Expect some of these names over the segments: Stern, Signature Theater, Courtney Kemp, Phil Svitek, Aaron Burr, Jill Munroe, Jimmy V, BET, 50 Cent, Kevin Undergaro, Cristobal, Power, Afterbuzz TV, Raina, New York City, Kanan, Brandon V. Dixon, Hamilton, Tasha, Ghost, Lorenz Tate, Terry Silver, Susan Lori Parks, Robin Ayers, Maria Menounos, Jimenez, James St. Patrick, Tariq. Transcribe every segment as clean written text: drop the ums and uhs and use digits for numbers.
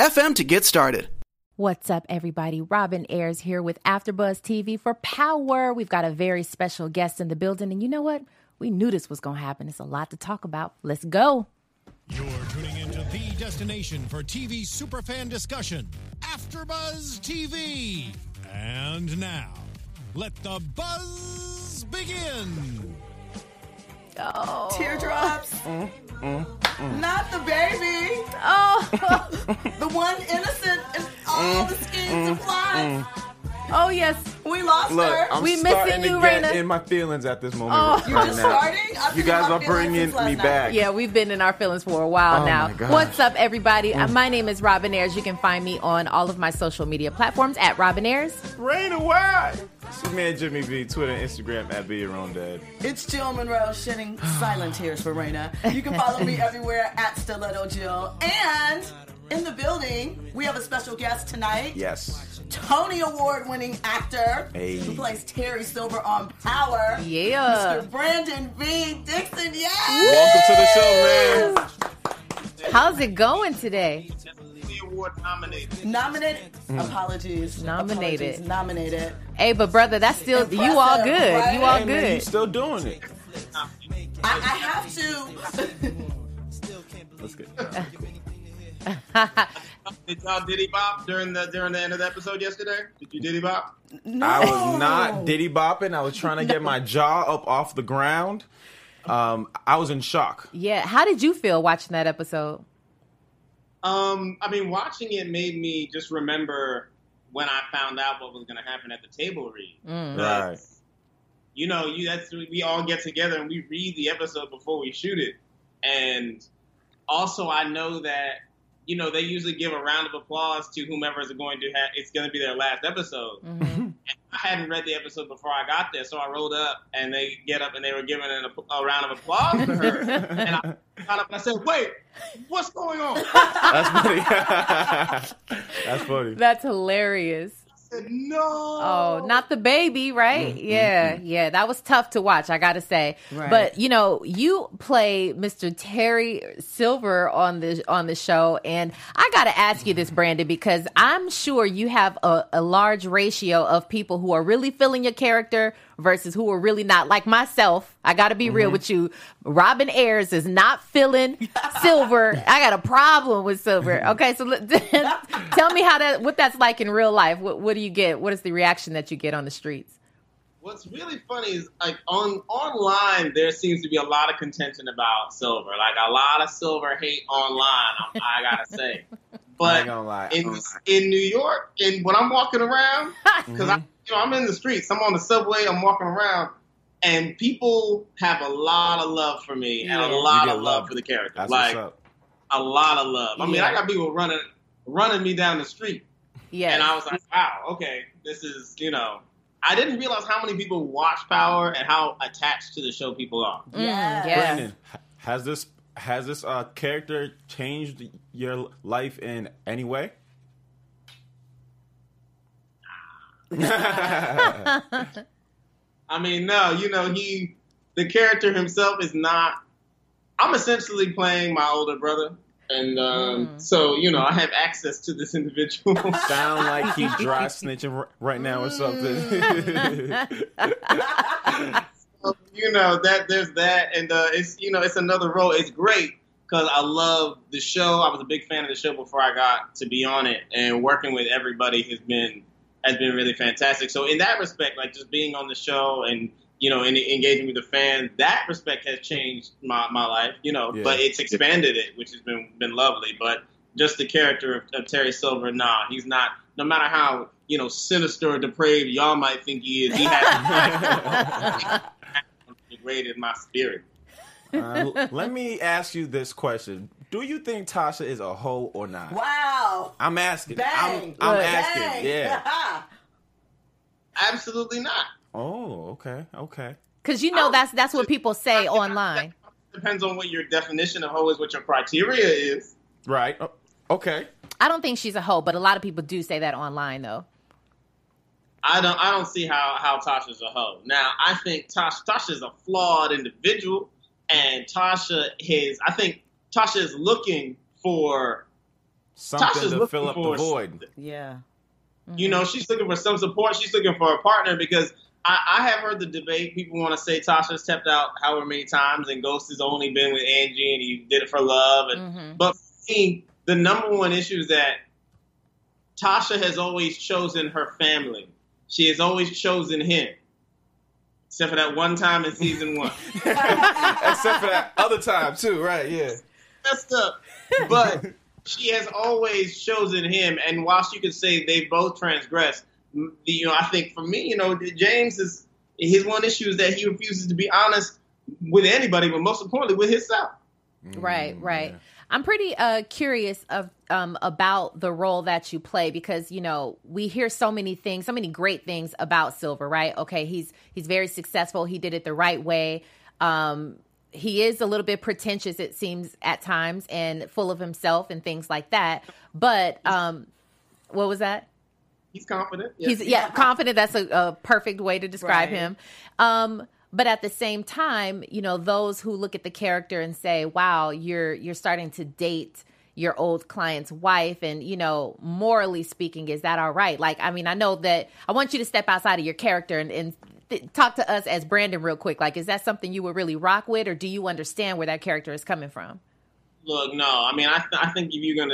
to get started. What's up, everybody? Robin Ayers here with Afterbuzz TV for Power. We've got a very special guest in the building, and you know what? We knew this was going to happen. It's a lot to talk about. Let's go. You're tuning into the destination for TV superfan discussion, Afterbuzz TV. And now, let the buzz begin. Oh. Teardrops. Not the baby. Oh. The one innocent in all the schemes of life. Oh, yes. We lost her. We missing you, Raina. In my feelings at this moment. Oh. You're just starting? You guys are bringing me back. Yeah, we've been in our feelings for a while now. What's up, everybody? My name is Robin Ayers. You can find me on all of my social media platforms at Robin Ayers. Raina, why? It's your man Jimmy V, Twitter and Instagram at Be Your Own Dad. It's Jill Munroe shedding silent tears for Raina. You can follow me everywhere at Stiletto Jill. And in the building, we have a special guest tonight. Yes. Tony Award-winning actor who plays Terry Silver on Power. Yeah. Mr. Brandon V. Dixon. Yes. Welcome to the show, man. How's it going today? Nominated. Nominated. Hey, but brother, that's still impressive, you all good. Right? You all good. Man, you still doing it. I have to. That's good. Did y'all diddy bop during the end of the episode yesterday? Did you diddy bop? No. I was not diddy bopping. I was trying to get my jaw up off the ground. I was in shock. Yeah. How did you feel watching that episode? I mean, watching it made me just remember when I found out what was going to happen at the table read. Right. You know, we all get together and we read the episode before we shoot it. And also, I know that, you know, they usually give a round of applause to whomever is going to have, it's going to be their last episode. Mm-hmm. And I hadn't read the episode before I got there, so I rolled up and they get up and they were giving a round of applause to her. And I got up and I said, wait, what's going on? That's funny. That's funny. That's hilarious. I said, no. Oh, not the baby, right? Mm-hmm. Yeah. That was tough to watch, I got to say. Right. But, you know, you play Mr. Terry Silver on the show. And I got to ask you this, Brandon, because I'm sure you have a large ratio of people who are really feeling your character versus who are really not, like myself. I got to be real with you. Robin Ayers is not feeling Silver. I got a problem with Silver. Okay, so tell me what that's like in real life. What do you get? What is the reaction that you get on the streets? What's really funny is, like, online, there seems to be a lot of contention about Silver. Like, a lot of Silver hate online, I got to say. But in New York, and when I'm walking around, because I'm in the streets, I'm on the subway, I'm walking around, and people have a lot of love for me and a lot of love for the character. That's like what's up. A lot of love. I mean, I got people running me down the street. Yeah. And I was like, wow, okay, this is, you know, I didn't realize how many people watch Power and how attached to the show people are. Yes. Brandon, has this character changed your life in any way? I mean, no, you know, the character himself is not, I'm essentially playing my older brother. And so, you know, I have access to this individual. Sound like he's dry snitching right now or something. So, you know, that there's that. And it's, you know, it's another role. It's great because I love the show. I was a big fan of the show before I got to be on it. And working with everybody has been really fantastic. So in that respect, like just being on the show and, you know, and engaging with the fans, that respect has changed my life, you know, but it's expanded it, which has been lovely. But just the character of Terry Silver, he's not, no matter how, you know, sinister or depraved y'all might think he is, he hasn't degraded my spirit. Let me ask you this question. Do you think Tasha is a hoe or not? Wow. I'm asking. Bang. I'm asking. Bang. Yeah. Absolutely not. Oh, okay. Okay. Because you know that's what people say online. Depends on what your definition of hoe is, what your criteria is. Right. Oh, okay. I don't think she's a hoe, but a lot of people do say that online, though. I don't see how Tasha's a hoe. Now, I think Tasha's a flawed individual, and Tasha is looking for something to fill up the void. Yeah. Mm-hmm. You know, she's looking for some support. She's looking for a partner because I have heard the debate. People want to say Tasha's stepped out however many times, and Ghost has only been with Angie, and he did it for love. And mm-hmm. But for me, the number one issue is that Tasha has always chosen her family. She has always chosen him. Except for that one time in season one. Except for that other time, too. Right, yeah. Messed up. But she has always chosen him. And whilst you can say they both transgressed, you know, I think for me, you know, James is, his one issue is that he refuses to be honest with anybody, but most importantly with himself. Right, right. Yeah. I'm pretty curious about the role that you play because, you know, we hear so many things, so many great things about Silver, right? Okay, he's very successful. He did it the right way. He is a little bit pretentious, it seems, at times and full of himself and things like that. But what was that? He's confident. Yes. He's confident. That's a perfect way to describe him. But at the same time, you know, those who look at the character and say, wow, you're starting to date your old client's wife. And, you know, morally speaking, is that all right? Like, I mean, I know that I want you to step outside of your character and talk to us as Brandon real quick. Like, is that something you would really rock with? Or do you understand where that character is coming from? Look, no. I mean, I think if you're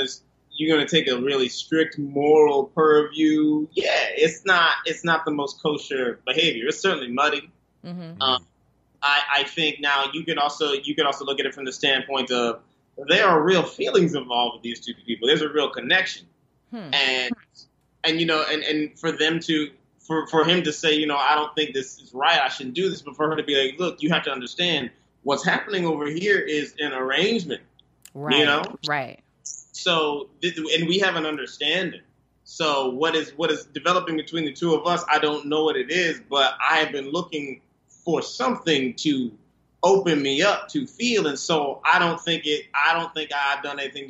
going to take a really strict moral purview, yeah, it's not the most kosher behavior. It's certainly muddy. Mm-hmm. I think now you can also look at it from the standpoint of there are real feelings involved with these two people. There's a real connection, and you know, and for them to for him to say, you know, I don't think this is right. I shouldn't do this. But for her to be like, look, you have to understand what's happening over here is an arrangement, right? You know, right. So and we have an understanding. So what is developing between the two of us? I don't know what it is, but I have been looking for something to open me up to feel, and so I don't think I've done anything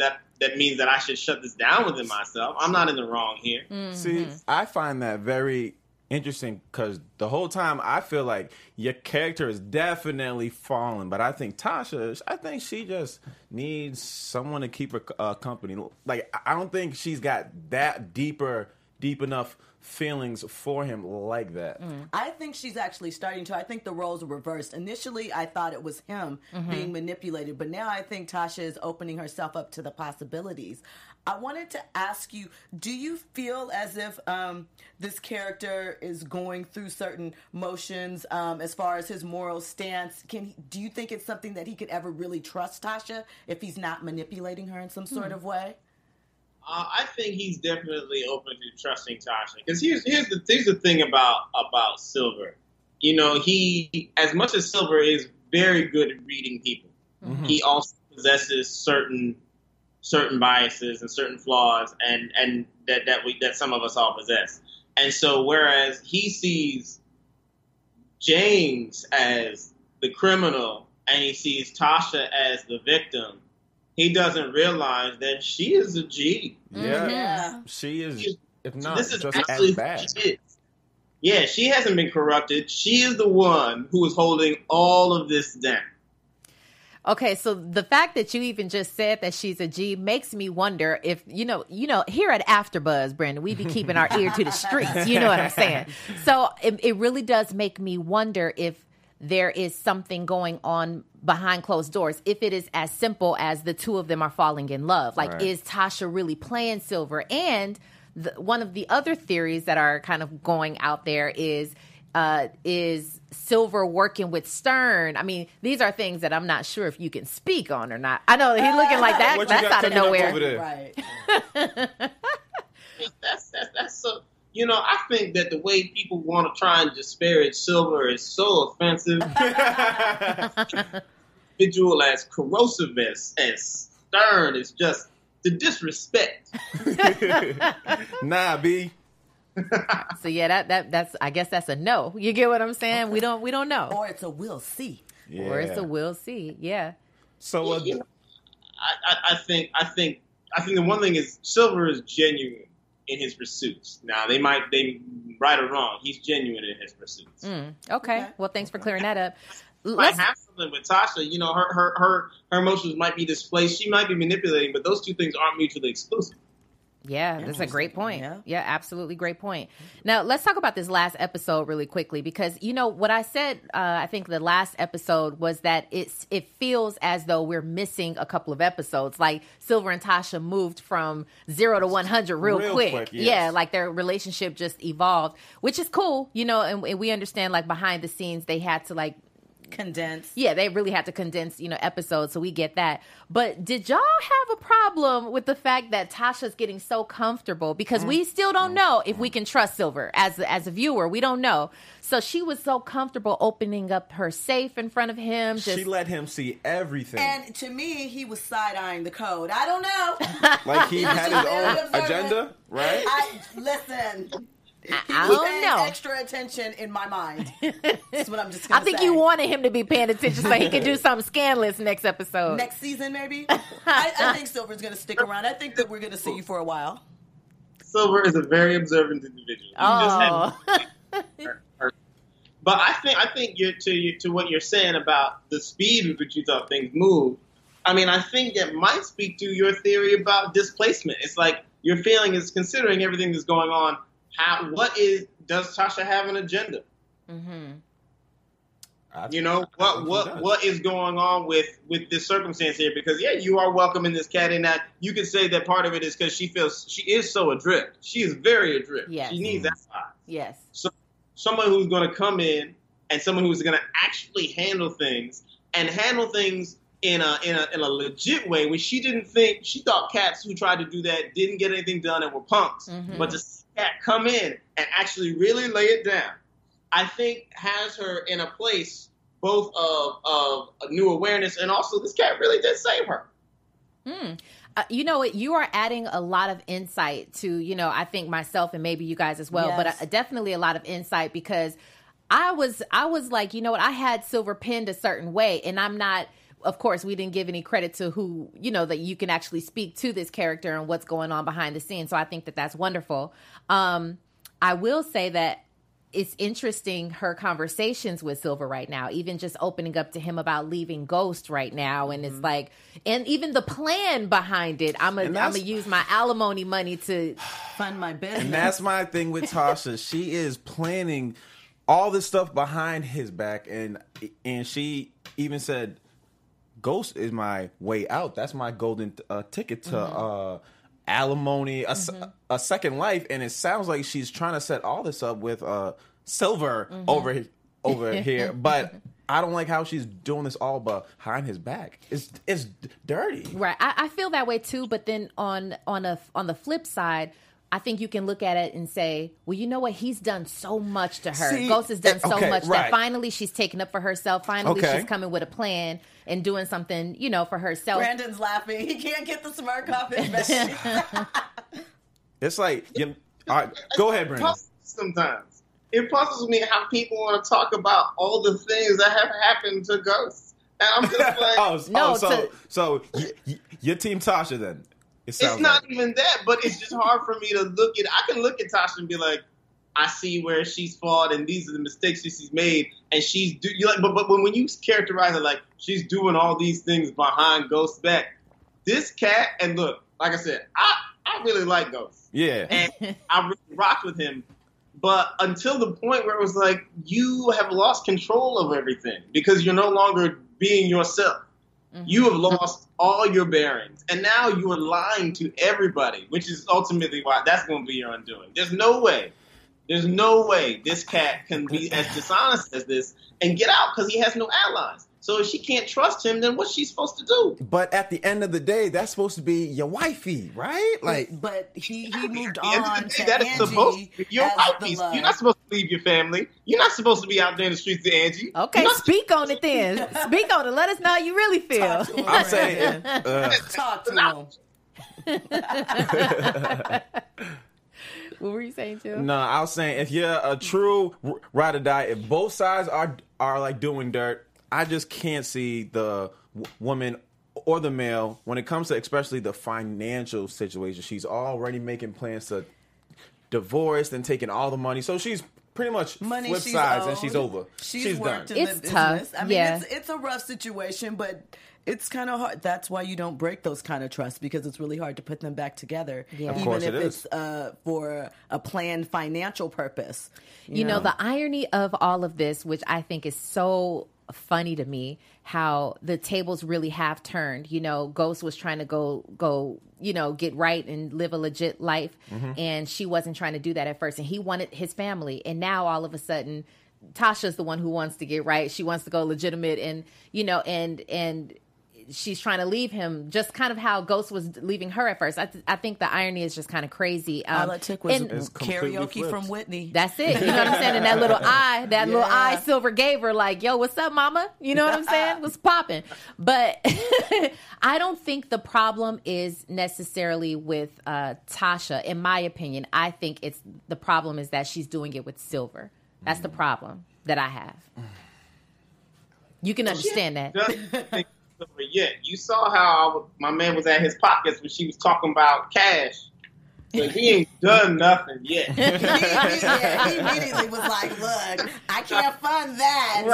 that means that I should shut this down within myself. I'm not in the wrong here. Mm-hmm. See, I find that very interesting because the whole time I feel like your character is definitely falling, but I think Tasha, she just needs someone to keep her company. Like, I don't think she's got that deep enough feelings for him like that. Mm. I think she's actually starting to. I think the roles are reversed. Initially, I thought it was him being manipulated, but now I think Tasha is opening herself up to the possibilities. I wanted to ask you, do you feel as if this character is going through certain motions as far as his moral stance? Do you think it's something that he could ever really trust Tasha if he's not manipulating her in some sort of way? I think he's definitely open to trusting Tasha. Because here's the thing about Silver. You know, he, as much as Silver is very good at reading people, he also possesses certain biases and certain flaws and that some of us all possess. And so whereas he sees James as the criminal and he sees Tasha as the victim, he doesn't realize that she is a G. Yeah. Yeah. She is, if not, this is just as bad. She is. Yeah, she hasn't been corrupted. She is the one who is holding all of this down. Okay, so the fact that you even just said that she's a G makes me wonder if, you know, here at AfterBuzz, Brandon, we be keeping our ear to the streets. You know what I'm saying? So it really does make me wonder if there is something going on behind closed doors, if it is as simple as the two of them are falling in love. Like, Is Tasha really playing Silver? And one of the other theories that are kind of going out there is Silver working with Stern? I mean, these are things that I'm not sure if you can speak on or not. I know he's looking like that. That's out of nowhere. Right. that's so. You know, I think that the way people want to try and disparage Silver is so offensive. Individual as corrosive as Stern is just the disrespect. Nah, B. So yeah, that's I guess that's a no. You get what I'm saying? We don't know. Or it's a we'll see. Yeah. Or it's a we'll see. Yeah. So yeah, I think the one thing is Silver is genuine in his pursuits. Now they right or wrong, he's genuine in his pursuits. Okay. Well, thanks for clearing that up. Might have something with Tasha. You know, her emotions might be displaced. She might be manipulating, but those two things aren't mutually exclusive. Yeah, that's a great point. Yeah, absolutely great point. Now, let's talk about this last episode really quickly because, you know, what I said, I think the last episode was that it feels as though we're missing a couple of episodes. Like, Silver and Tasha moved from 0 to 100 real quick. Yes. Yeah, like their relationship just evolved, which is cool, you know, and we understand, like, behind the scenes, they had to, like, condense. Yeah, they really had to condense, you know, episodes, so we get that. But did y'all have a problem with the fact that Tasha's getting so comfortable? Because we still don't know if we can trust Silver as a viewer. We don't know. So she was so comfortable opening up her safe in front of him. She let him see everything. And to me, he was side-eyeing the code. I don't know. Like he had his own agenda, right? Listen. I don't know. Extra attention in my mind. That's what I'm just going to say. I think you wanted him to be paying attention so he could do something scandalous next episode. Next season, maybe? I think Silver's going to stick around. I think that we're going to see you for a while. Silver is a very observant individual. But I think to what you're saying about the speed with which you thought things moved, I mean, I think that might speak to your theory about displacement. It's like your feeling is considering everything that's going on. Does Tasha have an agenda? Mm-hmm. You know, what is going on with this circumstance here? Because, yeah, you are welcoming this cat in that. You could say that part of it is because she feels she is so adrift. She is very adrift. Yes. She needs that side. Yes. So someone who's going to come in and someone who's going to actually handle things in a legit way, which she didn't think. She thought cats who tried to do that didn't get anything done and were punks. Mm-hmm. But just come in and actually really lay it down, I think has her in a place both of a new awareness and also this cat really did save her. You know what? You are adding a lot of insight to, you know, I think myself and maybe you guys as well, yes. But definitely a lot of insight because I was like, you know what? I had Silver pinned a certain way and I'm not. Of course, we didn't give any credit to who, you know, that you can actually speak to this character and what's going on behind the scenes. So I think that that's wonderful. I will say that it's interesting, her conversations with Silver right now, even just opening up to him about leaving Ghost right now. And it's like, and even the plan behind it, I'm gonna use my alimony money to fund my business. And that's my thing with Tasha. She is planning all this stuff behind his back. And she even said, Ghost is my way out. That's my golden ticket to alimony, a second life. And it sounds like she's trying to set all this up with Silver over here. But I don't like how she's doing this all behind his back. It's dirty. Right. I feel that way too. But then on the flip side, I think you can look at it and say, well, you know what? He's done so much to her. Ghost has done so much that finally she's taken up for herself. Finally, she's coming with a plan and doing something, you know, for herself. Brandon's laughing. He can't get the smirk off his face. It's like, all right, go ahead, Brandon. Sometimes it puzzles me how people want to talk about all the things that have happened to Ghost. And I'm just like, your team Tasha then. It's not like even that, but it's just hard for me to look at. I can look at Tasha and be like, I see where she's fought, and these are the mistakes she's made, and she's but when you characterize it like she's doing all these things behind Ghost's back, this cat, and look, like I said, I really like Ghost. Yeah. And I really rocked with him, but until the point where it was like, you have lost control of everything because you're no longer being yourself. You have lost all your bearings, and now you are lying to everybody, which is ultimately why that's going to be your undoing. There's no way this cat can be as dishonest as this and get out because he has no allies. So if she can't trust him, then what's she supposed to do? But at the end of the day, that's supposed to be your wifey, right? Like, but he moved on. At the end of the day, that is supposed to be your wifey. You're not supposed to leave your family. You're not supposed to be out there in the streets with Angie. Okay, speak on it then. Speak on it. Let us know how you really feel. I'm saying, talk to him. What were you saying, Jill? No, I was saying if you're a true ride or die, if both sides are like doing dirt, I just can't see the woman or the male when it comes to especially the financial situation. She's already making plans to divorce and taking all the money, so she's pretty much money flip sides owned, and she's over. She's done. It's tough. Business. I mean, yeah. It's a rough situation, but it's kind of hard. That's why you don't break those kind of trusts, because it's really hard to put them back together, even if it's for a planned financial purpose. You know, the irony of all of this, which I think is so funny to me, how the tables really have turned. You know, Ghost was trying to go, you know, get right and live a legit life, and she wasn't trying to do that at first, and he wanted his family, and now all of a sudden, Tasha's the one who wants to get right. She wants to go legitimate, and you know, and she's trying to leave him, just kind of how Ghost was leaving her at first. I think the irony is just kind of crazy. All it took was karaoke flipped from Whitney. That's it. You know what I'm saying? And that little eye Silver gave her, like, yo, what's up, mama? You know what I'm saying? What's popping? But I don't think the problem is necessarily with Tasha. In my opinion, I think it's the problem is that she's doing it with Silver. That's the problem that I have. You can understand that. Yeah, you saw how my man was at his pockets when she was talking about cash. But he ain't done nothing yet. He immediately was like, look, I can't fund that.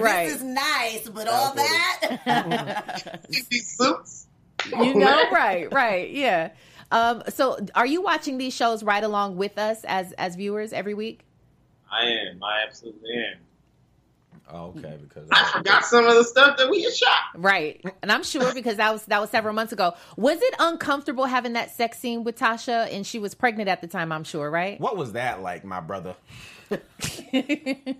Right. This is nice, but all that. These suits. You know, right. Yeah. So are you watching these shows right along with us as viewers every week? I absolutely am. Oh, okay, because I forgot some of the stuff that we had shot. Right. And I'm sure because that was several months ago. Was it uncomfortable having that sex scene with Tasha? And she was pregnant at the time, I'm sure, right? What was that like, my brother? It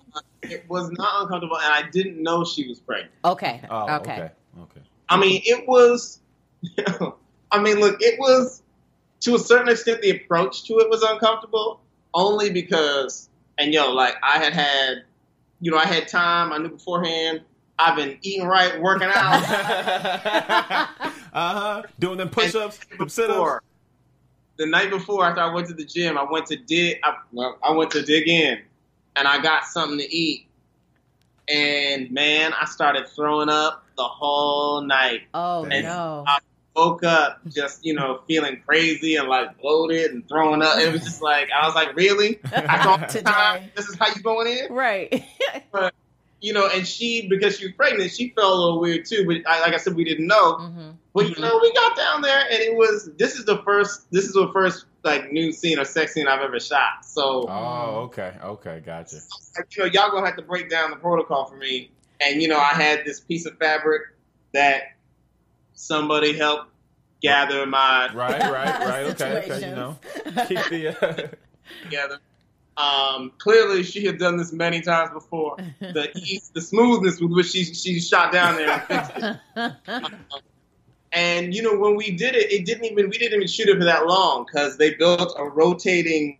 was not uncomfortable, and I didn't know she was pregnant. Okay. Oh, okay. I mean, it was... I mean, look, it was... To a certain extent, the approach to it was uncomfortable, only because... And, I had... You know, I had time. I knew beforehand. I've been eating right, working out. Doing them push-ups, sit-ups. The night before, after I went to the gym, I went to dig in, and I got something to eat. And man, I started throwing up the whole night. Oh no! I woke up just feeling crazy and like bloated and throwing up. It was just like, I was like, really? This is how you going in? Right. But and she, because she was pregnant, she felt a little weird too. But like I said, we didn't know. Mm-hmm. But we got down there, and it was this is the first like nude scene or sex scene I've ever shot. So okay, gotcha. Y'all gonna have to break down the protocol for me. And I had this piece of fabric that somebody help gather my right. Okay. Keep the together. Clearly, she had done this many times before. The smoothness with which she shot down there and fixed it. And when we did it, we didn't even shoot it for that long because they built a rotating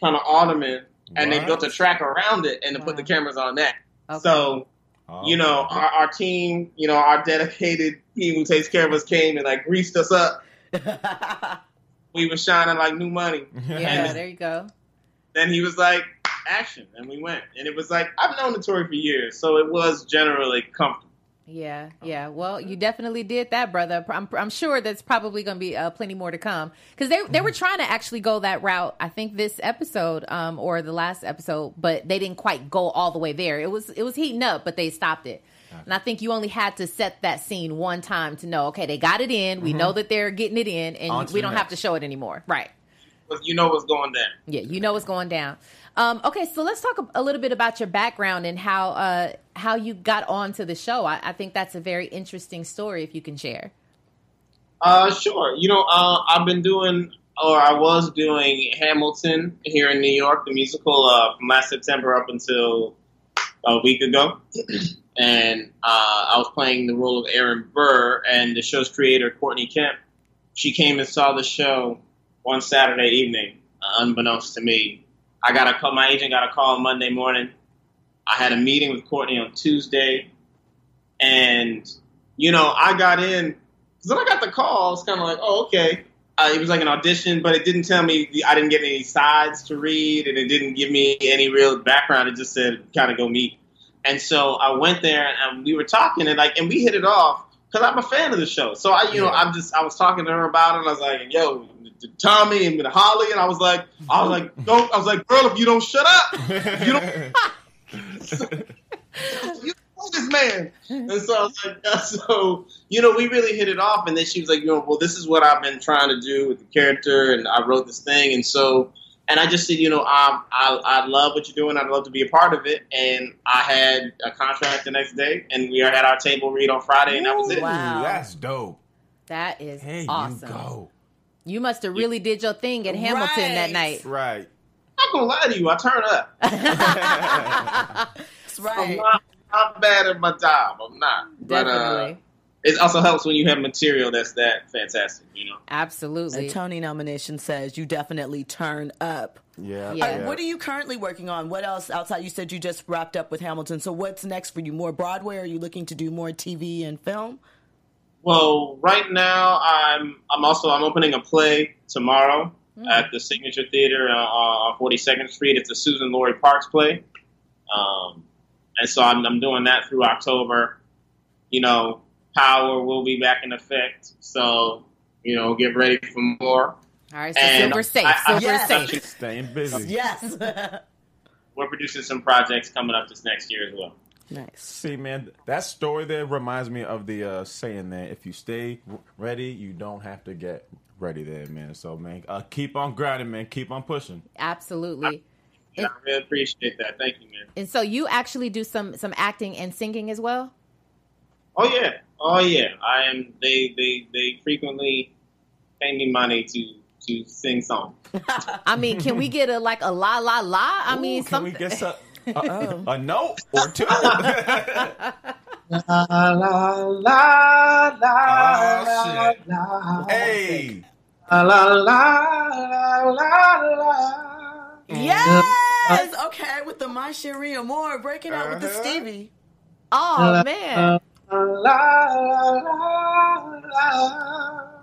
kind of ottoman and they built a track around it and to put the cameras on that. Okay. So. Our team, our dedicated team who takes care of us came and like greased us up. We were shining like new money. Yeah, and there you go. Then he was like, action. And we went. And it was like, I've known the Tory for years. So it was generally comfortable. Yeah. Well, you definitely did that, brother. I'm sure that's probably going to be plenty more to come. Because they were trying to actually go that route, I think, this episode or the last episode, but they didn't quite go all the way there. It was heating up, but they stopped it. Okay. And I think you only had to set that scene one time to know, okay, they got it in. We know that they're getting it in, and we don't have to show it anymore. Right. You know what's going down. Yeah, you know what's going down. Okay, so let's talk a little bit about your background and how you got onto the show. I think that's a very interesting story, if you can share. Sure. I was doing Hamilton here in New York, the musical, from last September up until a week ago. and I was playing the role of Aaron Burr, and the show's creator, Courtney Kemp, she came and saw the show one Saturday evening, unbeknownst to me. I got a call. My agent got a call on Monday morning. I had a meeting with Courtney on Tuesday, and, you know, I got in, because when I got the call, it's kind of like, oh, okay. It was like an audition, but it didn't tell me, I didn't get any sides to read, and it didn't give me any real background. It just said, kind of go meet. And so I went there, and we were talking, and like, and we hit it off, because I'm a fan of the show. So I, you know, I was talking to her about it, and I was like, yo, Tommy and Holly, and I was like, don't, I was like, girl, if you don't shut up, you don't. You know this man. And so I was like, yeah. So, you know, we really hit it off. And then she was like, you know, well, this is what I've been trying to do with the character, and I wrote this thing. And so, and I just said, you know, I love what you're doing. I'd love to be a part of it. And I had a contract the next day, and we had our table read on Friday. Ooh, and that was it. Wow. That's dope. That is awesome. You go. You must have really did your thing at Hamilton that night. Right. I'm not going to lie to you. I turned up. That's right. I'm bad at my job. I'm not. Definitely. But, it also helps when you have material that's that fantastic, you know? Absolutely. A Tony nomination says you definitely turn up. Yeah. What are you currently working on? What else outside? You said you just wrapped up with Hamilton. So what's next for you? More Broadway? Are you looking to do more TV and film? Well, right now I'm opening a play tomorrow at the Signature Theater on 42nd Street. It's a Susan Lori Parks play. And so I'm doing that through October. You know, Power will be back in effect. So, you know, get ready for more. All right, so Silver safe. Staying busy. Yes. We're producing some projects coming up this next year as well. Nice. See, man, that story there reminds me of the saying that if you stay ready, you don't have to get ready there, man. So, man, keep on grinding, man. Keep on pushing. Absolutely. I really appreciate that. Thank you, man. And so you actually do some acting and singing as well? Oh yeah. I am. They frequently pay me money to sing songs. I mean, can we get a la la la? I mean, something. Can we get a note or two? La la la la la. Hey. La la la la la. Yes. Okay, with the My Sharia Moore breaking out with the Stevie. Oh man. La, la, la, la.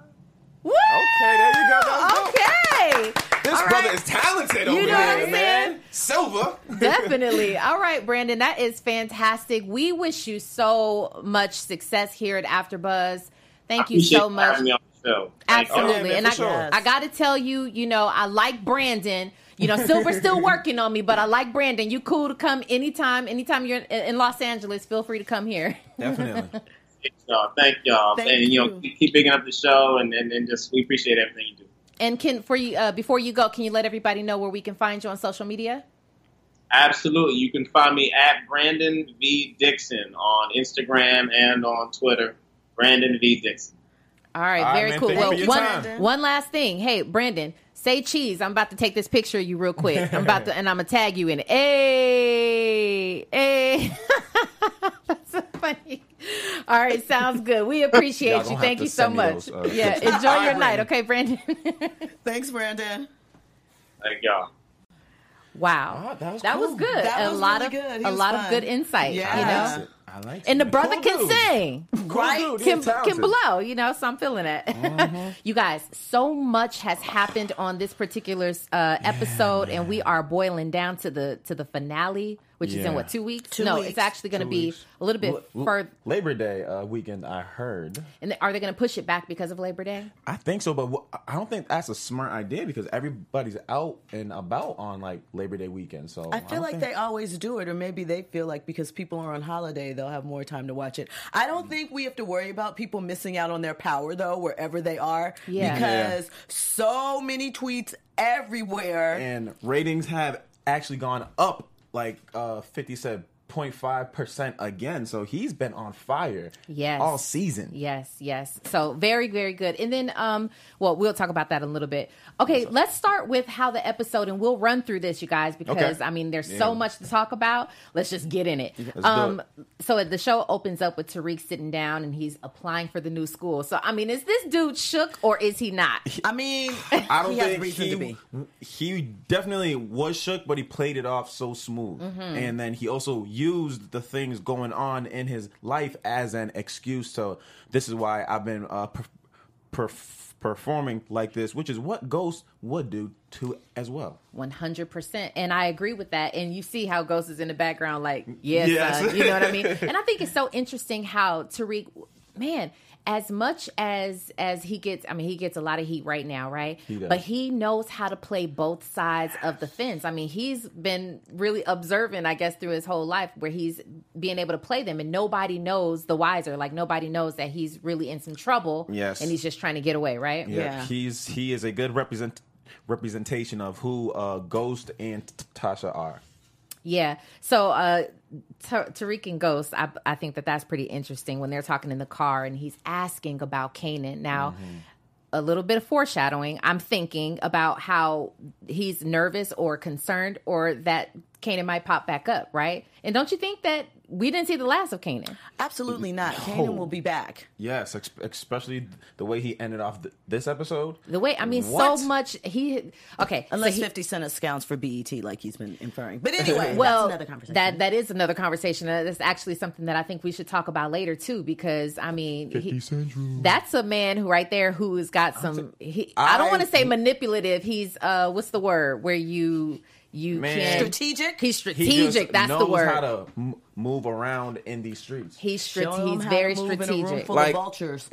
Woo! Okay, there you go. Okay. This brother is talented over here, man. Silver. Definitely. All right, Brandon, that is fantastic. We wish you so much success here at AfterBuzz. Thank you so much. Absolutely. And I got to tell you, you know, I like Brandon. You know, Silver's still working on me, but I like Brandon. You cool to come anytime. Anytime you're in Los Angeles, feel free to come here. Definitely. Thank y'all. Thank you. Know, keep picking up the show, and just we appreciate everything you do. And before you go, can you let everybody know where we can find you on social media? Absolutely. You can find me at Brandon V. Dixon on Instagram and on Twitter. Brandon V. Dixon. All right. Very cool. Well, one last thing. Hey, Brandon. Say cheese. I'm about to take this picture of you real quick. And I'm going to tag you in it. Hey. That's so funny. All right. Sounds good. We appreciate you. Thank you so much. Enjoy your night. Okay, Brandon. Thanks, Brandon. Thank y'all. Wow. Oh, that was good. A lot of good insight. Yeah. You know? I like it. And the brother can sing, right? Can blow, you know, so I'm feeling it. Mm-hmm. You guys, so much has happened on this particular episode, and we are boiling down to the finale, which is in, what, 2 weeks? It's actually going to be a little bit further. Labor Day weekend, I heard. And are they going to push it back because of Labor Day? I think so, but I don't think that's a smart idea because everybody's out and about on, like, Labor Day weekend. So I feel like they always do it, or maybe they feel like because people are on holiday, they'll have more time to watch it. I don't think we have to worry about people missing out on their power, though, wherever they are, because so many tweets everywhere. And ratings have actually gone up. Like 50 Cent 0.5% again. So he's been on fire all season. Yes. So very, very good. And then, well, we'll talk about that a little bit. Okay, let's start with how the episode, and we'll run through this, you guys, because, I mean, there's so much to talk about. Let's just get in it. So the show opens up with Tariq sitting down, and he's applying for the new school. So, I mean, is this dude shook or is he not? I mean, I don't think he definitely was shook, but he played it off so smooth. Mm-hmm. And then he also used the things going on in his life as an excuse. So this is why I've been performing like this, which is what Ghost would do too as well. 100%. And I agree with that. And you see how Ghost is in the background like, yes. You know what I mean? And I think it's so interesting how Tariq, man, as much as he gets, I mean, he gets a lot of heat right now, right? He does. But he knows how to play both sides of the fence. I mean, he's been really observant, I guess, through his whole life where he's being able to play them, and nobody knows the wiser. Like, nobody knows that he's really in some trouble. Yes. And he's just trying to get away, right? Yeah. He is a good representation of who Ghost and Tasha are. Yeah. So, Tariq and Ghost, I think that's pretty interesting when they're talking in the car and he's asking about Kanan. Now, a little bit of foreshadowing. I'm thinking about how he's nervous or concerned or that Kanan might pop back up, right? And don't you think that we didn't see the last of Kanan? Absolutely not. No. Kanan will be back. Yes, especially the way he ended off this episode. The way, I mean, so much. Unless 50 Cent accounts for BET, like he's been inferring. But anyway, well, that's another conversation. That is another conversation. That's actually something that I think we should talk about later, too, because, I mean, 50 Cent rule. That's a man who right there who's got some, I don't want to say manipulative. He's, what's the word, where you can strategic. He's strategic. That's the word. He knows how to move around in these streets. He's very strategic. Like vultures.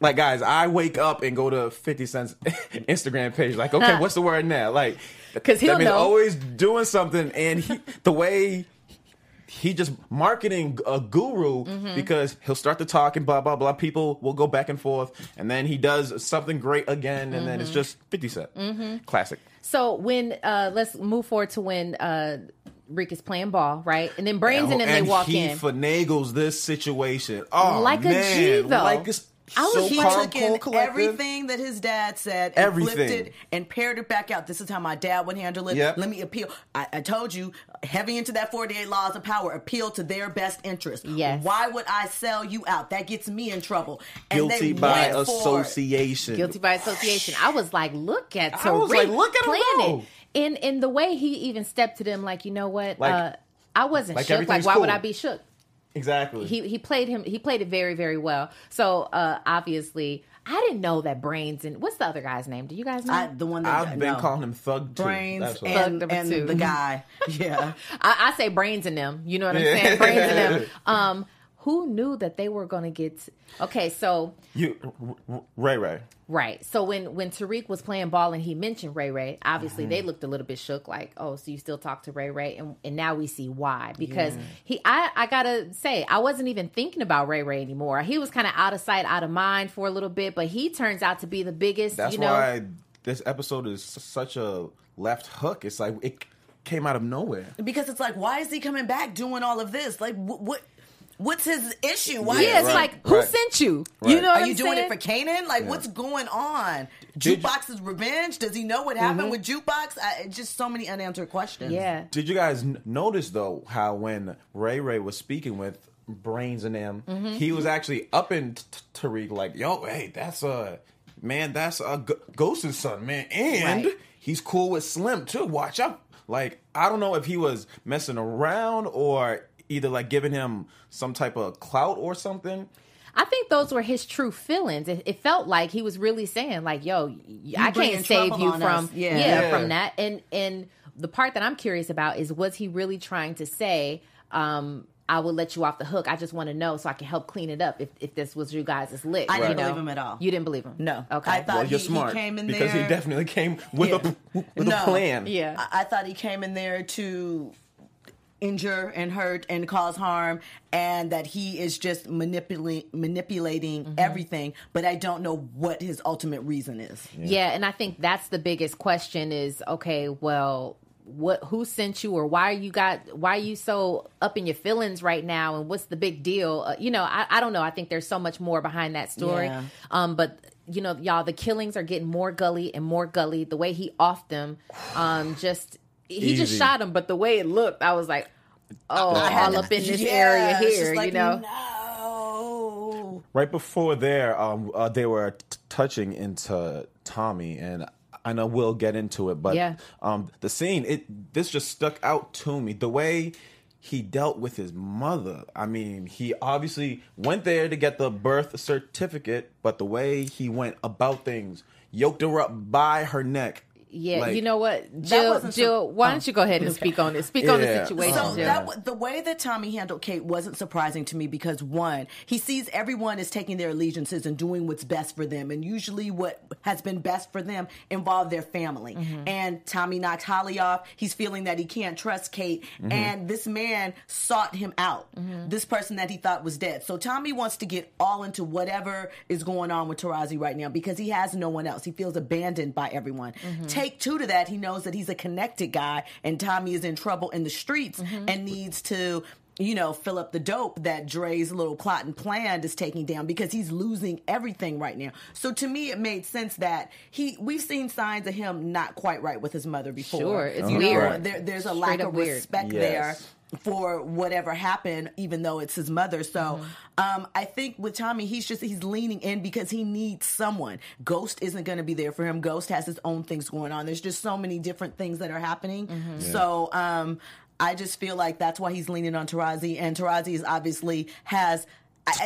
Like, guys, I wake up and go to 50 Cent's Instagram page. Like, okay, what's the word now? Like, because he'll know. Always doing something, and the way. He just marketing a guru because he'll start to talk and blah, blah, blah. People will go back and forth. And then he does something great again. And then it's just 50 Cent. Classic. So when let's move forward to when Rick is playing ball, right? And then Brains and they walk in. And he finagles this situation. Oh, like man. A G, though. Like a he took in everything that his dad said and flipped it and paired it back out. This is how my dad would handle it. Yep. Let me appeal. I told you, heavy into that 48 laws of power, appeal to their best interest. Yes. Why would I sell you out? That gets me in trouble. And guilty by association. Guilty by association. I was like, look at Tariq. I was like, look at him. In the way he even stepped to them, like, you know what? Like, I wasn't shook. Like, why would I be shook? Exactly. He played it very, very well. So obviously, I didn't know that Brains and what's the other guy's name? Do you guys know? I've been calling him Thug Two. Brains and two. The guy. Yeah, I say Brains and them. You know what I'm saying? Brains and them. Who knew that they were going to get? Okay, so you Ray. Right. So when Tariq was playing ball and he mentioned Ray, obviously they looked a little bit shook, like, oh, so you still talk to Ray, and now we see why. Because I gotta say, I wasn't even thinking about Ray anymore. He was kind of out of sight, out of mind for a little bit, but he turns out to be the biggest. That's why this episode is such a left hook. It's like it came out of nowhere. Because it's like, why is he coming back doing all of this? Like what? What's his issue? Why? Yeah, it's like, who sent you? Right. You know what I'm saying? Are you doing it for Kanan? Like, what's going on? Jukebox's revenge? Does he know what happened with Jukebox? Just so many unanswered questions. Yeah. Did you guys notice, though, how when Ray was speaking with Brains and them, he was actually upping Tariq like, yo, hey, that's Ghost's son, man. And he's cool with Slim, too. Watch out. Like, I don't know if he was messing around or either like giving him some type of clout or something. I think those were his true feelings. It felt like he was really saying like, yo, I can't save you from from that. And the part that I'm curious about is, was he really trying to say, I will let you off the hook. I just want to know so I can help clean it up if this was you guys' lick. I didn't believe him at all. You didn't believe him? No. Okay. I thought you're smart, he came in because there. He definitely came with a plan. Yeah. I thought he came in there to injure and hurt and cause harm, and that he is just manipulating everything, but I don't know what his ultimate reason is. Yeah, and I think that's the biggest question is, okay, well, what, who sent you, or why are you so up in your feelings right now, and what's the big deal? I don't know. I think there's so much more behind that story. Yeah. But y'all, the killings are getting more gully and more gully. The way he offed them, he just shot him. But the way it looked, I was like, oh, all up in this area here, like, No. Right before there, they were touching into Tommy, and I know we'll get into it, but the scene, this just stuck out to me. The way he dealt with his mother. I mean, he obviously went there to get the birth certificate, but the way he went about things, yoked her up by her neck. Yeah, like, you know what, Jill, why don't you go ahead and speak on this? Speak on the situation, so Jill. The way that Tommy handled Kate wasn't surprising to me because, one, he sees everyone is taking their allegiances and doing what's best for them. And usually what has been best for them involved their family. Mm-hmm. And Tommy knocked Holly off. He's feeling that he can't trust Kate. Mm-hmm. And this man sought him out, mm-hmm. this person that he thought was dead. So Tommy wants to get all into whatever is going on with Tarazi right now because he has no one else. He feels abandoned by everyone. Mm-hmm. Take two to that, he knows that he's a connected guy, and Tommy is in trouble in the streets mm-hmm. and needs to, fill up the dope that Dre's little plot and plan is taking down because he's losing everything right now. So to me, it made sense that we've seen signs of him not quite right with his mother before. Sure, it's weird. Right. There's a straight lack of respect there for whatever happened, even though it's his mother. So I think with Tommy, he's leaning in because he needs someone. Ghost isn't going to be there for him. Ghost has his own things going on. There's just so many different things that are happening. Mm-hmm. Yeah. So I just feel like that's why he's leaning on Tarazi. And Tarazi is obviously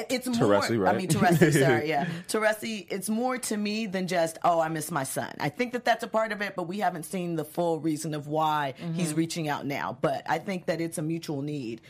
it's more. Teresi, right? I mean, Teresi, sorry, yeah. Teresi, it's more to me than just, oh, I miss my son. I think that's a part of it, but we haven't seen the full reason of why mm-hmm. he's reaching out now. But I think that it's a mutual need.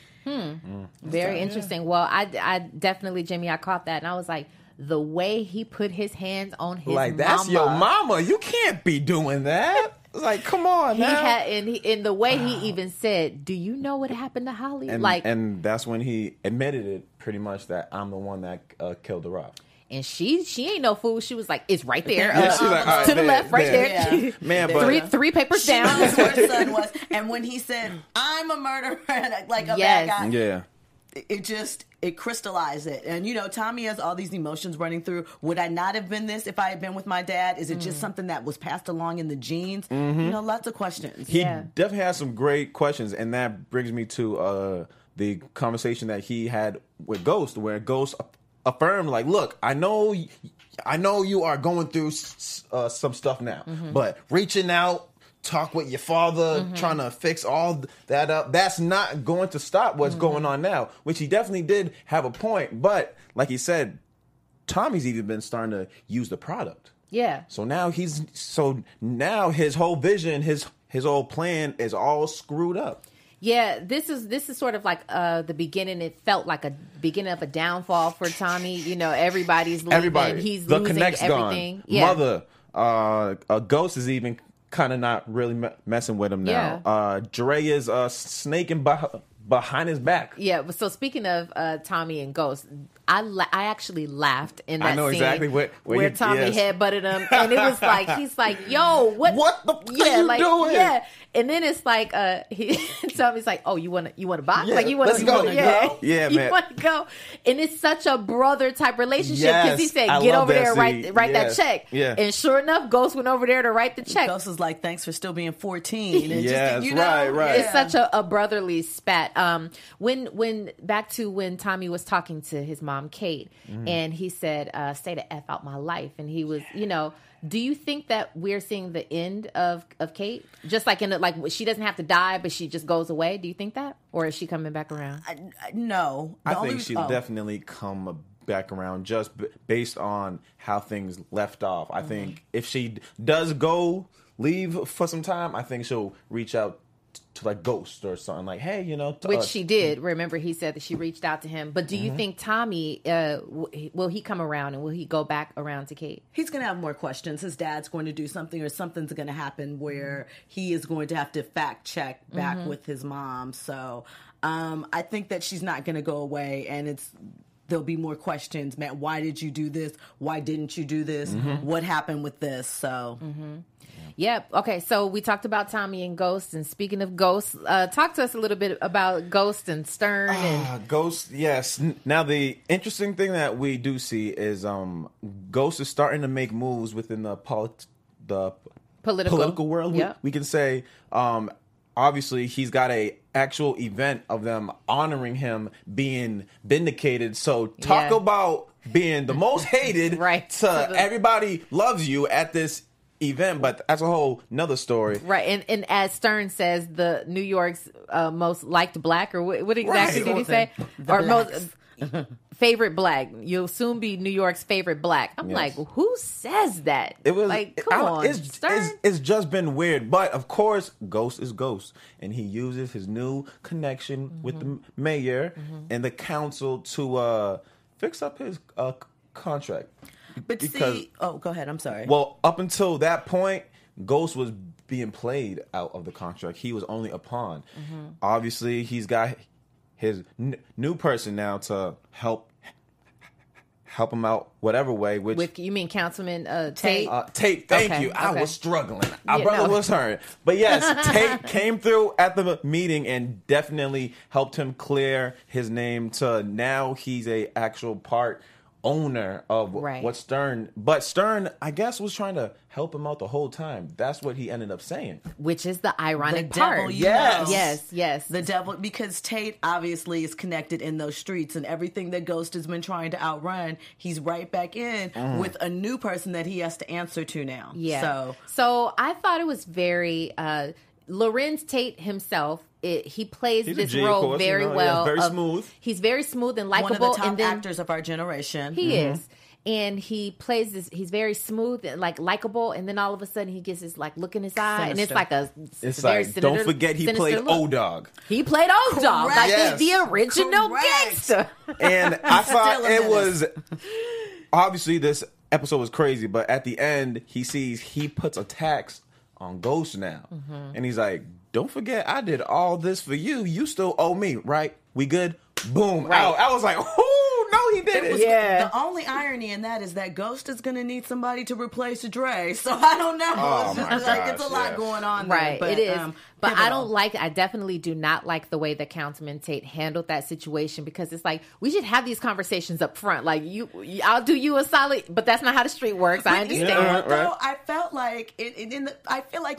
Very interesting. Yeah. Well, I definitely, Jimmy, I caught that, and I was like, the way he put his hands on his mama. Like, that's your mama. You can't be doing that. Like, come on now. And the way he even said, do you know what happened to Holly? And that's when he admitted it, pretty much, that I'm the one that killed her off. And she ain't no fool. She was like, it's right there. Yeah, she's like, all right, to the left, right there. Yeah. Man, three papers down. That's where her son was. And when he said, I'm a murderer, like a bad guy. Yeah. It crystallized it. And, Tommy has all these emotions running through. Would I not have been this if I had been with my dad? Is it just something that was passed along in the genes? Mm-hmm. Lots of questions. He definitely has some great questions. And that brings me to the conversation that he had with Ghost, where Ghost affirmed, like, look, I know you are going through some stuff now, mm-hmm. but reaching out, talk with your father, mm-hmm. trying to fix all that up. That's not going to stop what's mm-hmm. going on now, which he definitely did have a point. But like he said, Tommy's even been starting to use the product. Yeah. So now his whole vision, his whole plan is all screwed up. Yeah, this is sort of like the beginning. It felt like a beginning of a downfall for Tommy. Everybody's leaving. He's the losing everything. Gone. Yeah. Mother, a Ghost is even kind of not really messing with him now. Yeah. Dre is snaking behind his back. Yeah, so speaking of Tommy and Ghost, I actually laughed in that scene. I know exactly where Tommy headbutted him. And it was like, he's like, yo, what the fuck are you doing? Yeah. And then it's like, Tommy's like, oh, you want to box? Yeah, like, you want to go? Yeah, man. You want to go? And it's such a brother type relationship because he said, get over there, write that check. Yeah. And sure enough, Ghost went over there to write the check. Ghost was like, thanks for still being 14. And right. It's such a brotherly spat. Back to when Tommy was talking to his mom, Kate, and he said, stay the F out my life. And he was, do you think that we're seeing the end of Kate? Just like she doesn't have to die, but she just goes away. Do you think that? Or is she coming back around? No. I think she'll definitely come back around just based on how things left off. I think if she does leave for some time, I think she'll reach out to like Ghost or something, like, hey, which she did. Remember, he said that she reached out to him. But do you think Tommy will he come around, and will he go back around to Kate? He's going to have more questions. His dad's going to do something, or something's going to happen where he is going to have to fact check back with his mom. So I think that she's not going to go away, and there'll be more questions. Matt, why did you do this? Why didn't you do this? What happened with this? So Yep. Okay. So we talked about Tommy and Ghost. And speaking of Ghost, talk to us a little bit about Ghost and Stern. Ghost. Yes. Now, the interesting thing that we do see is Ghost is starting to make moves within the political world. Yep. We can say, obviously, he's got a actual event of them honoring him being vindicated. So talk about being the most hated right. to everybody loves you at this event, but that's a whole nother story. Right. And as Stern says, the New York's most liked black, or what exactly right. did he say? Or blacks. Most favorite black. You'll soon be New York's favorite black. I'm like, who says that? It was like, come on, Stern. It's just been weird. But of course, Ghost is Ghost. And he uses his new connection with the mayor and the council to fix up his contract. But go ahead. I'm sorry. Well, up until that point, Ghost was being played out of the contract. He was only a pawn. Mm-hmm. Obviously, he's got his new person now to help him out whatever way. Which you mean Councilman Tate? Tate, thank you. I was struggling. Our brother was hurt. But yes, Tate came through at the meeting and definitely helped him clear his name to now he's a actual part owner of what Stern, but Stern, I guess, was trying to help him out the whole time. That's what he ended up saying, which is the ironic part. Devil, yes, the devil, because Tate obviously is connected in those streets, and everything that Ghost has been trying to outrun, he's right back in with a new person that he has to answer to now. Yeah, so I thought it was very Lorenz Tate himself. He plays this role very well. Very smooth. He's very smooth and likable. One of the top actors of our generation. He is. And he plays this, he's very smooth and likable, and then all of a sudden he gets this look in his eye, and it's sinister, don't forget he played O-Dog. He played O-Dog, the original gangster. And I thought it was, obviously this episode was crazy, but at the end he puts a tax on Ghost now. And he's like, don't forget, I did all this for you. You still owe me, right? We good? Boom. Right. Out. I was like, oh, no, he didn't. Yeah. The only irony in that is that Ghost is going to need somebody to replace Dre. So I don't know. Oh, it's just it's a lot going on there. Right, but, it is. But I definitely do not like the way that Councilman Tate handled that situation, because it's like, we should have these conversations up front. I'll do you a solid, but that's not how the street works. I understand. I felt like in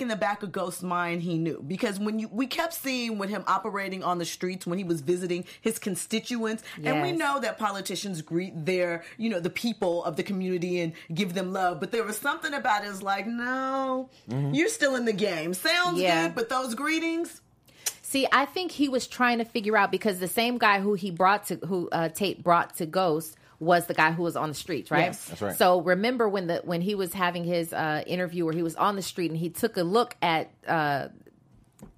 the back of Ghost's mind, he knew, because we kept seeing with him operating on the streets when he was visiting his constituents, and we know that politicians greet their, the people of the community and give them love, but there was something about it was like, no, you're still in the game. Sounds good, but those greetings. See, I think he was trying to figure out, because the same guy who Tate brought to Ghost was the guy who was on the streets, right? Yes, that's right. So remember when he was having his interview where he was on the street and he took a look at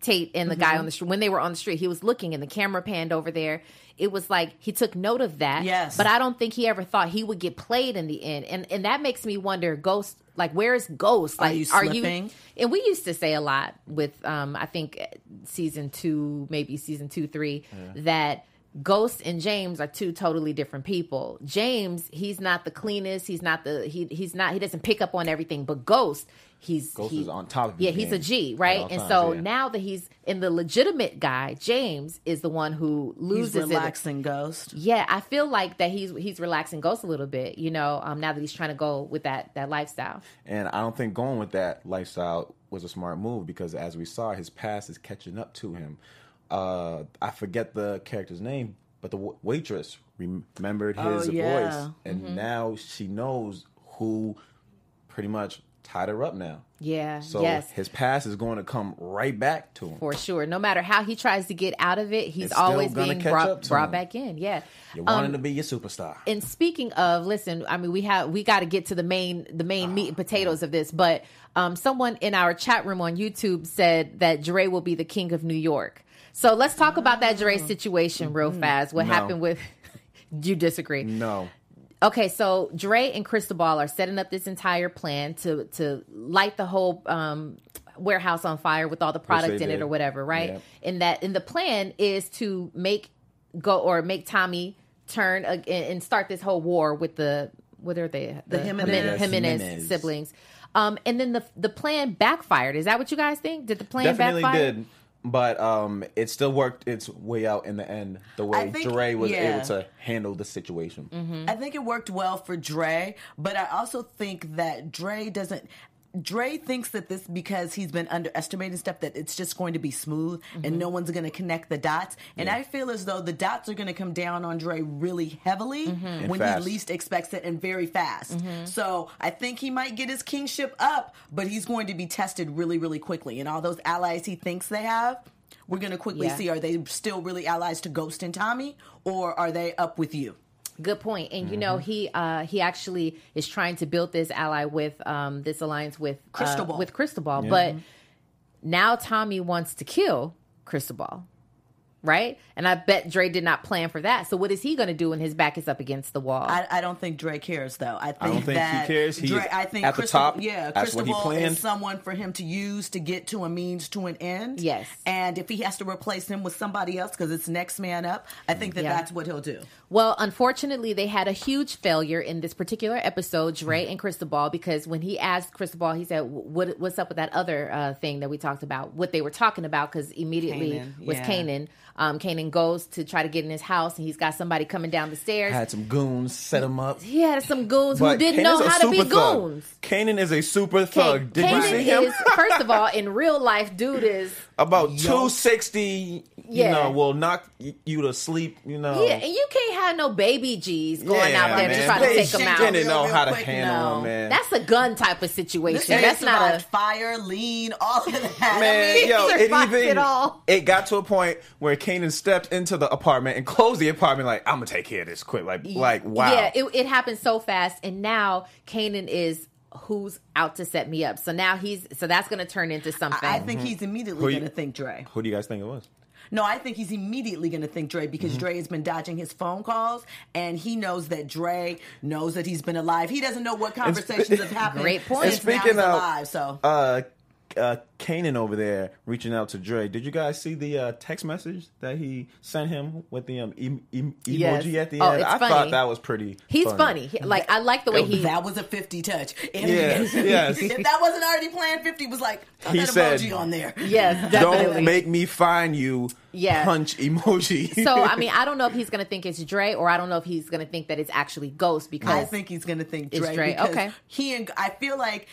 Tate and the guy on the street, when they were on the street, he was looking and the camera panned over there. It was like he took note of that. Yes. But I don't think he ever thought he would get played in the end. And that makes me wonder, Ghost, where is Ghost? Are you slipping? And we used to say a lot with, I think, season 2, 3, that Ghost and James are two totally different people. James, he's not the cleanest. He's not he doesn't pick up on everything, but Ghost, Ghost is on top of you. Yeah, he's a G, right? And so now that he's in the legitimate guy, James is the one who loses it. He's relaxing Ghost. Yeah, I feel like that he's relaxing Ghost a little bit, now that he's trying to go with that lifestyle. And I don't think going with that lifestyle was a smart move, because as we saw, his past is catching up to him. I forget the character's name, but the waitress remembered his voice. And now she knows who pretty much tied her up now. Yeah. So his past is going to come right back to him. For sure. No matter how he tries to get out of it, it's always being brought back in. Yeah. You want him to be your superstar. And speaking of, listen, I mean, we got to get to the main meat and potatoes of this, but someone in our chat room on YouTube said that Dre will be the king of New York. So let's talk about that Dre situation real fast. What happened with... Do you disagree? No. Okay, so Dre and Cristobal are setting up this entire plan to light the whole warehouse on fire with all the product in it or whatever, right? Yep. And the plan is to make Tommy turn and start this whole war with the Jimenez siblings. And then the plan backfired. Is that what you guys think? Did the plan definitely backfire? Definitely did. But it still worked its way out in the end, the way Dre was able to handle the situation. Mm-hmm. I think it worked well for Dre, but I also think that Dre thinks that this, because he's been underestimating stuff, that it's just going to be smooth and no one's going to connect the dots. And I feel as though the dots are going to come down on Dre really heavily when he least expects it, and very fast. So I think he might get his kingship up, but he's going to be tested really, really quickly. And all those allies he thinks they have, we're going to quickly see, are they still really allies to Ghost and Tommy, or are they up with you? Good point. And, you know, he actually is trying to build this ally with this alliance with Cristobal. Yeah. But now Tommy wants to kill Cristobal, right? And I bet Dre did not plan for that. So what is he going to do when his back is up against the wall? I don't think Dre cares, though. I don't think he cares. I think at the top. Yeah, Cristobal is someone for him to use to get to a means to an end. Yes. And if he has to replace him with somebody else because it's next man up, I think that that's what he'll do. Well, unfortunately, they had a huge failure in this particular episode, Dre and Cristobal, because when he asked Cristobal, he said, "What's up with that other thing that we talked about?" What they were talking about, because immediately Kanan. Kanan goes to try to get in his house, and he's got somebody coming down the stairs. Had some goons set him up. He had some goons who didn't know how to be goons. Kanan is a super thug. Did you see him? First of all, in real life, dude is about 260. You know, will knock you to sleep. You know, yeah, and you can't have no baby G's going out there to try to take him out. Kanan know how to handle him, man. That's a gun type of situation. That's not a fire, lean, all of that. Man, yo, it got to a point where Kanan stepped into the apartment and closed the apartment like, I'm going to take care of this quick. Like, wow. Yeah, it happened so fast. And now Kanan is, who's out to set me up? So now so that's going to turn into something. I think he's immediately going to think Dre. Who do you guys think it was? No, I think he's immediately going to think Dre, because Dre has been dodging his phone calls, and he knows that Dre knows that he's been alive. He doesn't know what conversations have happened. Great point. And speaking of alive, so... Kanan over there reaching out to Dre. Did you guys see the text message that he sent him with the emoji at the end? I thought that was pretty funny. He's funny. Like, I like the way that was a 50 touch. Yes. If that wasn't already planned, 50 was like, he said, emoji on there. Yes, definitely. Don't make me find you. Yeah. Punch emoji. So, I mean, I don't know if he's going to think it's Dre, or I don't know if he's going to think that it's actually Ghost, because... I think he's going to think Dre. It's Dre. Okay. I feel like...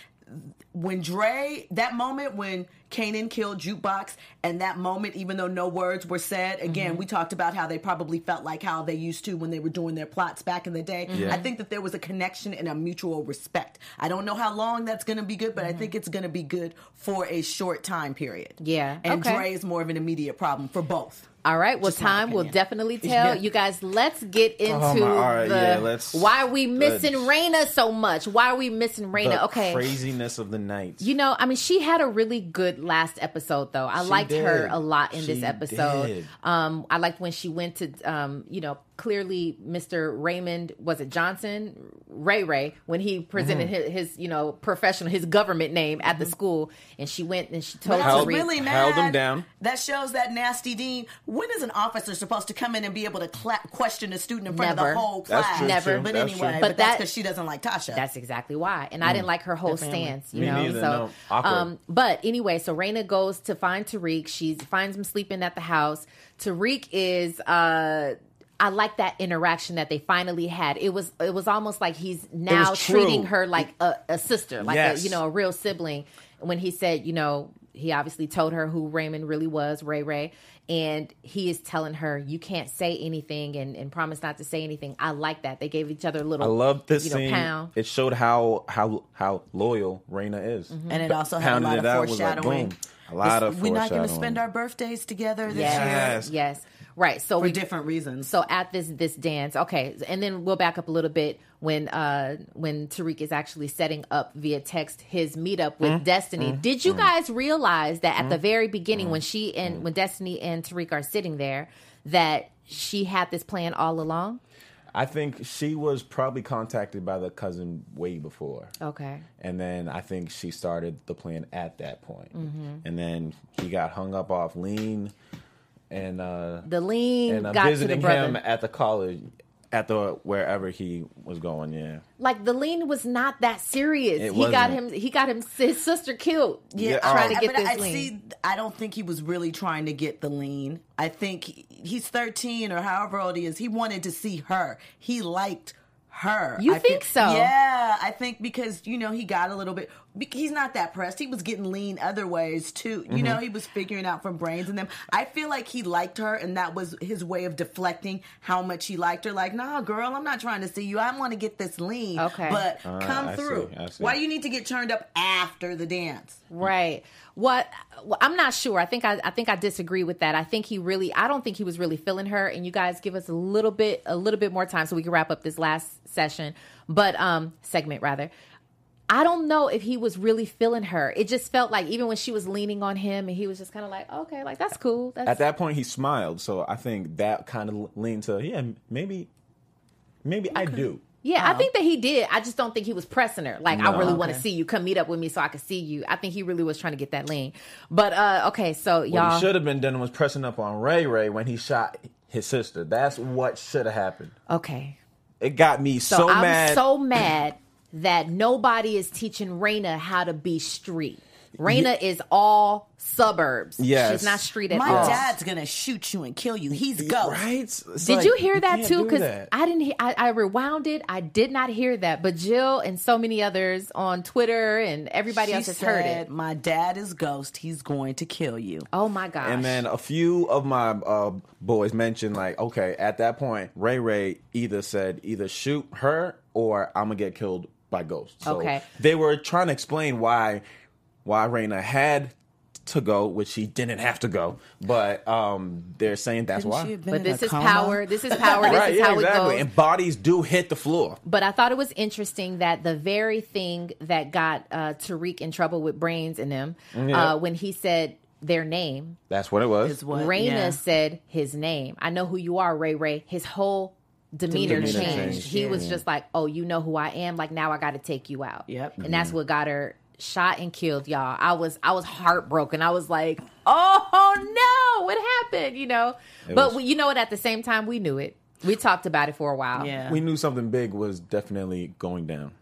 When Dre, that moment when Kanan killed Jukebox, and that moment, even though no words were said, again, we talked about how they probably felt like how they used to when they were doing their plots back in the day. Yeah. I think that there was a connection and a mutual respect. I don't know how long that's going to be good, but I think it's going to be good for a short time period. Yeah. And Dre is more of an immediate problem for both. All right. Well, time will definitely tell. You guys, let's get into why are we missing Raina so much? Why are we missing Raina? Okay. Craziness of the night. You know, I mean, she had a really good last episode, though. I liked her a lot in this episode. I liked when she went to, clearly Mr. Raymond, was it Johnson? Ray, when he presented his professional, his government name at the school, and she went and she told Teresa. Really held him down. That shows that nasty dean. When is an officer supposed to come in and be able to question a student in front of the whole class? That's true, never. But that's anyway, but that's because she doesn't like Tasha. That's exactly why. And I didn't like her whole stance, Neither, so, but anyway, so Raina goes to find Tariq. She finds him sleeping at the house. Tariq is... I like that interaction that they finally had. It was almost like he's now treating her like a sister, like a real sibling. When he said, he obviously told her who Raymond really was, Ray, and he is telling her, you can't say anything and promise not to say anything. I like that. They gave each other a little, I love this scene. Pound. It showed how loyal Raina is. And it also had a lot of foreshadowing. We're not going to spend our birthdays together this year. Yes. Right, so for different reasons. So at this dance, and then we'll back up a little bit when Tariq is actually setting up via text his meetup with Destiny. Did you guys realize that at the very beginning, when Destiny and Tariq are sitting there, that she had this plan all along? I think she was probably contacted by the cousin way before. Okay. And then I think she started the plan at that point, and then he got hung up off lean. And the lean and got visiting to the brother. Him at the college At the wherever he was going, yeah. Like the lean was not that serious. He got him. His sister killed. Yeah, trying to get this lean. See, I don't think he was really trying to get the lean. I think he's 13 or however old he is. He wanted to see her. He liked her. You think so? Yeah, I think because he got a little bit. He's not that pressed. He was getting lean other ways too. You know, he was figuring out from brains and them. I feel like he liked her, and that was his way of deflecting how much he liked her. Like, nah, girl, I'm not trying to see you. I want to get this lean. Okay, but come through. I see. Why do you need to get turned up after the dance? Right. Well, I'm not sure. I think I disagree with that. I don't think he was really feeling her. And you guys give us a little bit more time so we can wrap up this last session, but segment rather. I don't know if he was really feeling her. It just felt like even when she was leaning on him and he was just kind of like, okay, like that's cool. At that point, he smiled. So I think that kind of leaned to, yeah, maybe okay. I do. Yeah, I think that he did. I just don't think he was pressing her. Like, no, I really want to see you. Come meet up with me so I can see you. I think he really was trying to get that lean. But, okay, so y'all. What he should have been doing was pressing up on Ray Ray when he shot his sister. That's what should have happened. Okay. It got me so mad. I'm so mad. That nobody is teaching Raina how to be street. Raina is all suburbs. Yes. She's not street at all. My dad's going to shoot you and kill you. He's Ghost. Right? Did you hear that too? Because I didn't. I rewound it. I did not hear that. But Jill and so many others on Twitter and everybody else has heard it. My dad is Ghost. He's going to kill you. Oh, my gosh. And then a few of my boys mentioned, like, okay, at that point, Ray Ray either shoot her or I'm going to get killed by Ghost. So they were trying to explain why Raina had to go, which she didn't have to go. But they're saying that's why. But this is power. Right, this is how it goes. And bodies do hit the floor. But I thought it was interesting that the very thing that got Tariq in trouble with brains in him, when he said their name. That's what it was. Raina said his name. I know who you are, Ray Ray. His whole demeanor changed. He was just like, oh, you know who I am? Like, now I got to take you out. Yep. And that's what got her shot and killed, y'all. I was heartbroken. I was like, oh, no, what happened? But at the same time, we knew it. We talked about it for a while. Yeah. We knew something big was definitely going down.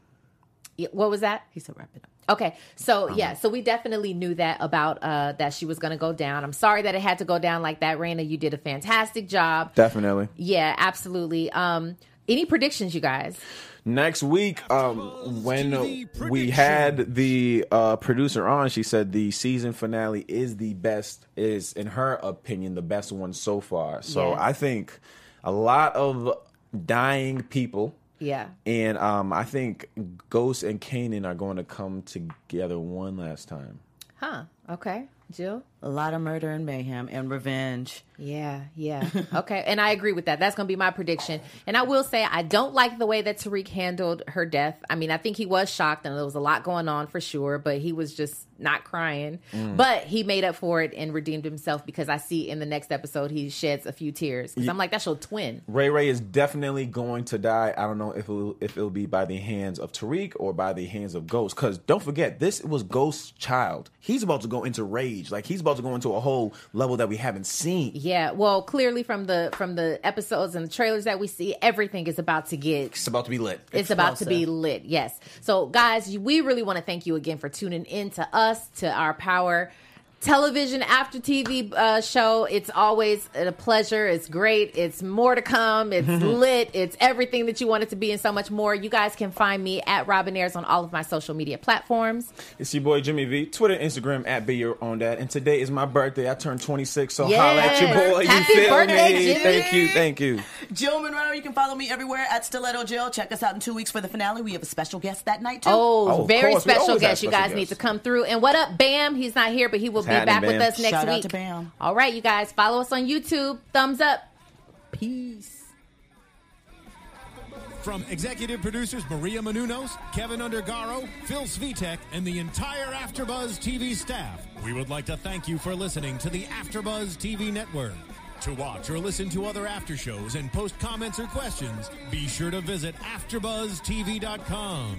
Yeah, what was that? He said, wrap it up. Okay, so so we definitely knew that about that she was going to go down. I'm sorry that it had to go down like that, Raina. You did a fantastic job. Definitely. Yeah, absolutely. Any predictions, you guys? Next week, when we had the producer on, she said the season finale is the best, is in her opinion the best one so far. So I think a lot of dying people. Yeah. And I think Ghost and Kanan are going to come together one last time. Huh. Okay. Jill? A lot of murder and mayhem and revenge. Yeah. Okay. And I agree with that. That's going to be my prediction. And I will say I don't like the way that Tariq handled her death. I mean, I think he was shocked and there was a lot going on for sure, but he was just not crying. But he made up for it and redeemed himself because I see in the next episode he sheds a few tears. Because I'm like, that's your twin. Ray Ray is definitely going to die. I don't know if it'll be by the hands of Tariq or by the hands of Ghost. Because don't forget, this was Ghost's child. He's about to go into rage. Like, he's about to go into a whole level that we haven't seen. Yeah, well, clearly from the episodes and the trailers that we see, everything is about to get... It's about to be lit. It's about to be lit, yes. So, guys, we really want to thank you again for tuning in to us, to our Power Television After TV show. It's always a pleasure. It's great. It's more to come. It's lit. It's everything that you want it to be and so much more. You guys can find me at Robin Ayers on all of my social media platforms. It's your boy Jimmy V. Twitter, Instagram at Be Your Own Dad. And today is my birthday. I turned 26, so holla at your boy. Happy birthday, Jimmy. Thank you. Jill Munroe, you can follow me everywhere at Stiletto Jill. Check us out in 2 weeks for the finale. We have a special guest that night, too. Oh very special guest. You guys need to come through. And what up, Bam? He's not here, but he will be back with us next week. Shout out to Bam. All right, you guys. Follow us on YouTube. Thumbs up. Peace. From executive producers Maria Menounos, Kevin Undergaro, Phil Svitek, and the entire AfterBuzz TV staff, we would like to thank you for listening to the AfterBuzz TV network. To watch or listen to other after shows and post comments or questions, be sure to visit AfterBuzzTV.com.